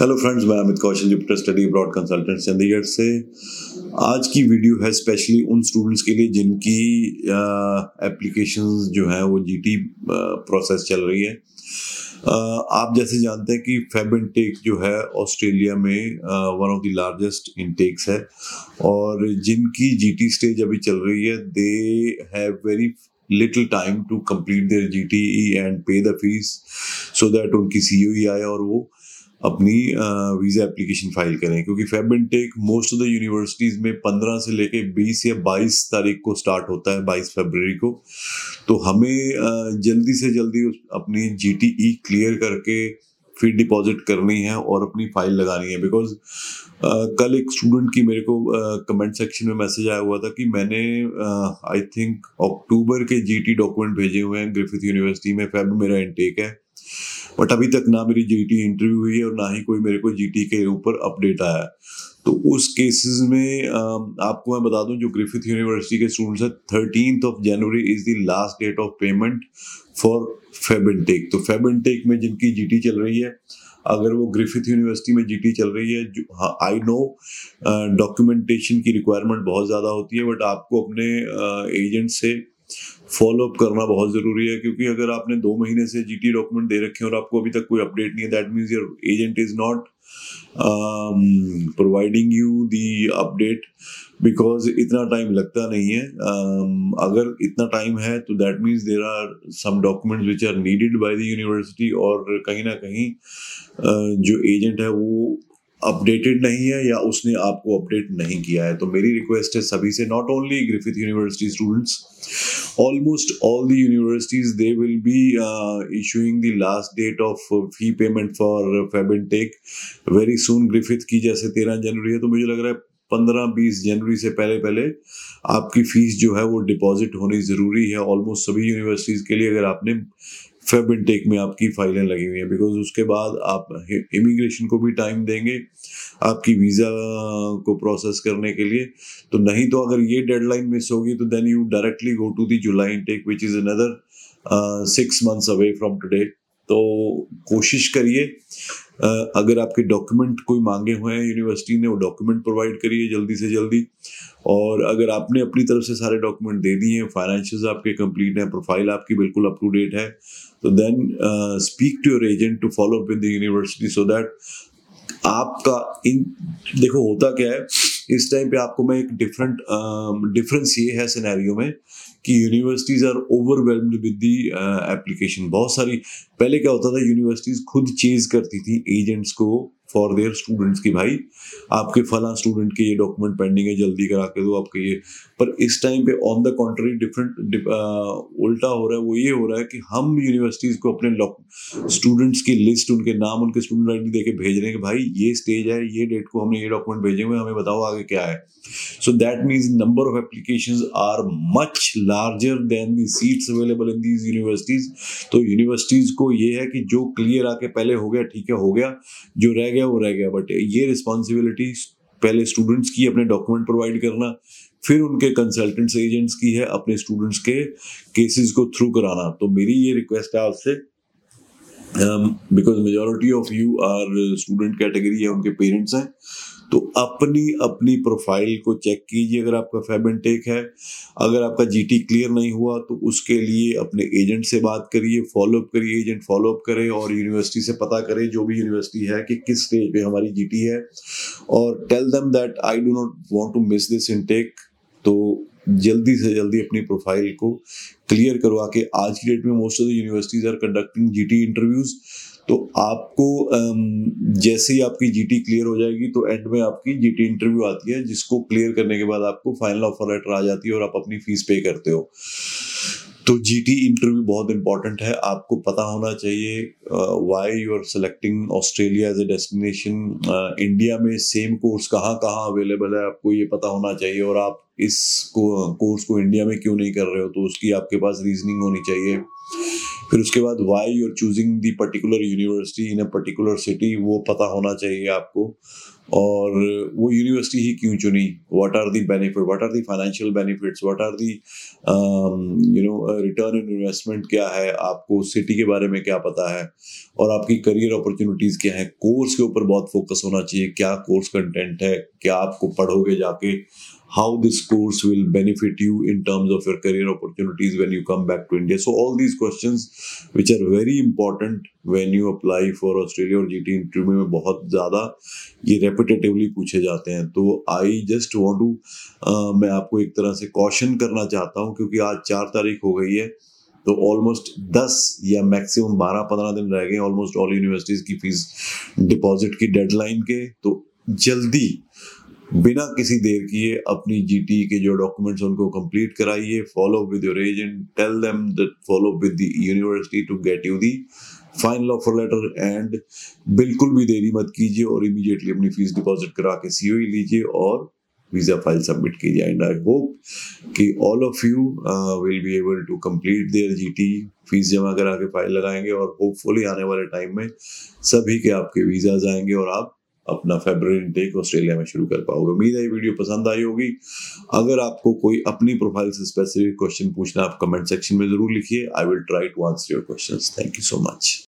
Hello friends, मैं Amit Kaushal Jupiter study abroad consultants Chandigarh से। आज की वीडियो है स्पेशली उन स्टूडेंट्स के लिए जिनकी एप्लीकेशंस जो है वो जीटी प्रोसेस चल रही है। आप जैसे जानते हैं कि फेब इंटेक जो है ऑस्ट्रेलिया में one of the largest intakes है और जिनकी जीटी स्टेज अभी चल रही है they have very little time to complete their GTE and pay the fees so that उनकी COE आए और वो अपनी वीज़ा एप्लीकेशन फाइल करें, क्योंकि Feb intake most of the universities में 15 से लेके 20 या 22 तारीख को स्टार्ट होता है, 22 फरवरी को। तो हमें जल्दी से जल्दी अपनी GTE क्लियर करके फिर डिपॉजिट करनी है और अपनी फाइल लगानी है। बिकॉज कल एक स्टूडेंट की मेरे को कमेंट सेक्शन में मैसेज आया हुआ था कि मैंने आई थिंक अक्टूबर के जीटी डॉक्यूमेंट भेजे हुए हैं ग्रिफिथ यूनिवर्सिटी में, फेब मेरा इंटेक है, बट अभी तक ना मेरी जीटी इंटरव्यू हुई है और ना ही कोई मेरे को जीटी के ऊपर अपडेट आया। तो उस केसेस में आपको मैं बता दूं, जो ग्रिफिथ यूनिवर्सिटी के स्टूडेंट्स हैं, 13 January is the last date of payment for Feb intake. तो फेब इंटेक में जिनकी जीटी चल रही है, अगर वो ग्रिफिथ यूनिवर्सिटी में जीटी चल रही है, जो आई नो डॉक्यूमेंटेशन की रिक्वायरमेंट बहुत ज़्यादा होती है, बट आपको अपने एजेंट से फॉलोअप करना बहुत ज़रूरी है। क्योंकि अगर आपने 2 महीने से जीटी डॉक्यूमेंट दे रखे हैं और आपको अभी तक कोई अपडेट नहीं है, that means your agent is not providing you the update, because इतना टाइम लगता नहीं है। अगर इतना टाइम है तो that means there are some documents which are needed by the university, और कहीं ना कहीं जो एजेंट है वो अपडेटेड नहीं है या उसने आपको अपडेट नहीं किया है। तो मेरी रिक्वेस्ट है सभी से, not only Griffith university students, almost all the universities they will be issuing the last date of fee payment for Feb intake very soon. Griffith की जैसे 13 जनवरी है, तो मुझे लग रहा है 15-20 जनवरी से पहले आपकी फीस जो है वो डिपॉजिट होनी ज़रूरी है ऑलमोस्ट सभी यूनिवर्सिटीज़ के लिए, अगर आपने फेब इंटेक में आपकी फाइलें लगी हुई हैं। बिकॉज उसके बाद आप इमिग्रेशन को भी टाइम देंगे आपकी वीज़ा को प्रोसेस करने के लिए। तो नहीं तो अगर ये डेडलाइन मिस होगी तो then you directly go to the July intake which is another 6 months away from today. तो कोशिश करिए, अगर आपके डॉक्यूमेंट कोई मांगे हुए हैं यूनिवर्सिटी ने, वो डॉक्यूमेंट प्रोवाइड करिए जल्दी से जल्दी। और अगर आपने अपनी तरफ से सारे डॉक्यूमेंट दे दिए हैं, फाइनेंशियल्स आपके कंप्लीट हैं, प्रोफाइल आपकी बिल्कुल अप टू डेट है, तो then speak to your agent to follow up with the university so that आपका देखो होता क्या है इस टाइम पे। आपको मैं एक डिफरेंस ये है सिनेरियो में कि universities are overwhelmed with the application. बहुत सारी पहले क्या होता था, यूनिवर्सिटीज़ खुद चेज करती थी एजेंट्स को फॉर देयर स्टूडेंट्स की भाई आपके फला स्टूडेंट के ये डॉक्यूमेंट पेंडिंग है, जल्दी करा के दो आपके ये। पर इस टाइम पे ऑन द कॉन्ट्री डिफरेंट उल्टा हो रहा है। वो ये हो रहा है कि हम यूनिवर्सिटीज़ को अपने स्टूडेंट्स की लिस्ट, उनके नाम, उनके स्टूडेंट आई डी दे के भेज रहे हैं कि भाई ये स्टेज है, ये डेट को हमने ये डॉक्यूमेंट भेजे हुए, हमें बताओ आगे क्या है। So that means number of applications are much larger than the seats available in these universities. तो यूनिवर्सिटीज़ को ये है कि जो क्लियर आके पहले हो गया ठीक है, हो गया, जो रह गया। बट ये रिस्पॉन्सिबिलिटी पहले स्टूडेंट्स की, अपने डॉक्यूमेंट प्रोवाइड करना, फिर उनके कंसल्टेंट्स एजेंट्स की है अपने स्टूडेंट्स के केसेस को थ्रू कराना। तो मेरी ये रिक्वेस्ट है आपसे, because majority of you are student category है, उनके पेरेंट्स हैं, तो अपनी प्रोफाइल को चेक कीजिए। अगर आपका फेब इंटेक है, अगर आपका जीटी क्लियर नहीं हुआ तो उसके लिए अपने एजेंट से बात करिए, फॉलोअप करिए, एजेंट फॉलोअप करे और यूनिवर्सिटी से पता करे जो भी यूनिवर्सिटी है कि किस स्टेज पे हमारी जीटी है, और tell them that I do not want to miss this intake. तो जल्दी से जल्दी अपनी प्रोफाइल को क्लियर करवा के, आज की डेट में most of the universities are conducting GT interviews. तो आपको जैसे ही आपकी जीटी क्लियर हो जाएगी तो एंड में आपकी जीटी इंटरव्यू आती है, जिसको क्लियर करने के बाद आपको फाइनल ऑफर लेटर आ जाती है और आप अपनी फीस पे करते हो। तो जीटी इंटरव्यू बहुत इंपॉर्टेंट है, आपको पता होना चाहिए why you are selecting Australia as a destination. India में सेम कोर्स कहाँ अवेलेबल है आपको ये पता होना चाहिए, और आप इस कोर्स को इंडिया में क्यों नहीं कर रहे हो, तो उसकी आपके पास रीजनिंग होनी चाहिए। फिर उसके बाद why you are choosing the particular university in a particular city, वो पता होना चाहिए आपको। और वो यूनिवर्सिटी ही क्यों चुनी, what are the benefit, what are the financial benefits, what are the return on investment क्या है, आपको सिटी के बारे में क्या पता है और आपकी करियर अपॉर्चुनिटीज़ क्या है। कोर्स के ऊपर बहुत फोकस होना चाहिए, क्या कोर्स कंटेंट है, क्या आपको पढ़ोगे जाके, how this course will benefit you in terms of your career opportunities when you come back to India. So all these questions which are very important when you apply for Australia और GT interview में बहुत ज़्यादा ये repetitively पूछे जाते हैं। तो I just want to, मैं आपको एक तरह से कॉशन करना चाहता हूँ क्योंकि आज 4 तारीख हो गई है तो ऑलमोस्ट 10 या मैक्सिमम 12-15 दिन रह गए ऑलमोस्ट ऑल यूनिवर्सिटीज़ की फीस डिपॉजिट की डेडलाइन के। तो जल्दी बिना किसी देर किए अपनी जीटी के जो डॉक्यूमेंट्स उनको कंप्लीट कराइए, follow up with your agent, tell them that follow up with the university to get you the final offer letter and बिल्कुल भी देरी मत कीजिए और इमीडिएटली अपनी फीस डिपॉजिट करा के सीओई लीजिए और वीज़ा फाइल सबमिट कीजिए। एंड आई होप कि all of you will be able to complete their GT, fees जमा करा के फाइल लगाएंगे और होपफुली आने वाले टाइम में सभी के आपके वीज़ाज आएंगे और आप अपना फेब्रुअरी इंटेक ऑस्ट्रेलिया में शुरू कर पाओगे। उम्मीद है ये वीडियो पसंद आई होगी। अगर आपको कोई अपनी प्रोफाइल से स्पेसिफिक क्वेश्चन पूछना आप कमेंट सेक्शन में ज़रूर लिखिए। I will try to answer your questions. Thank you so much.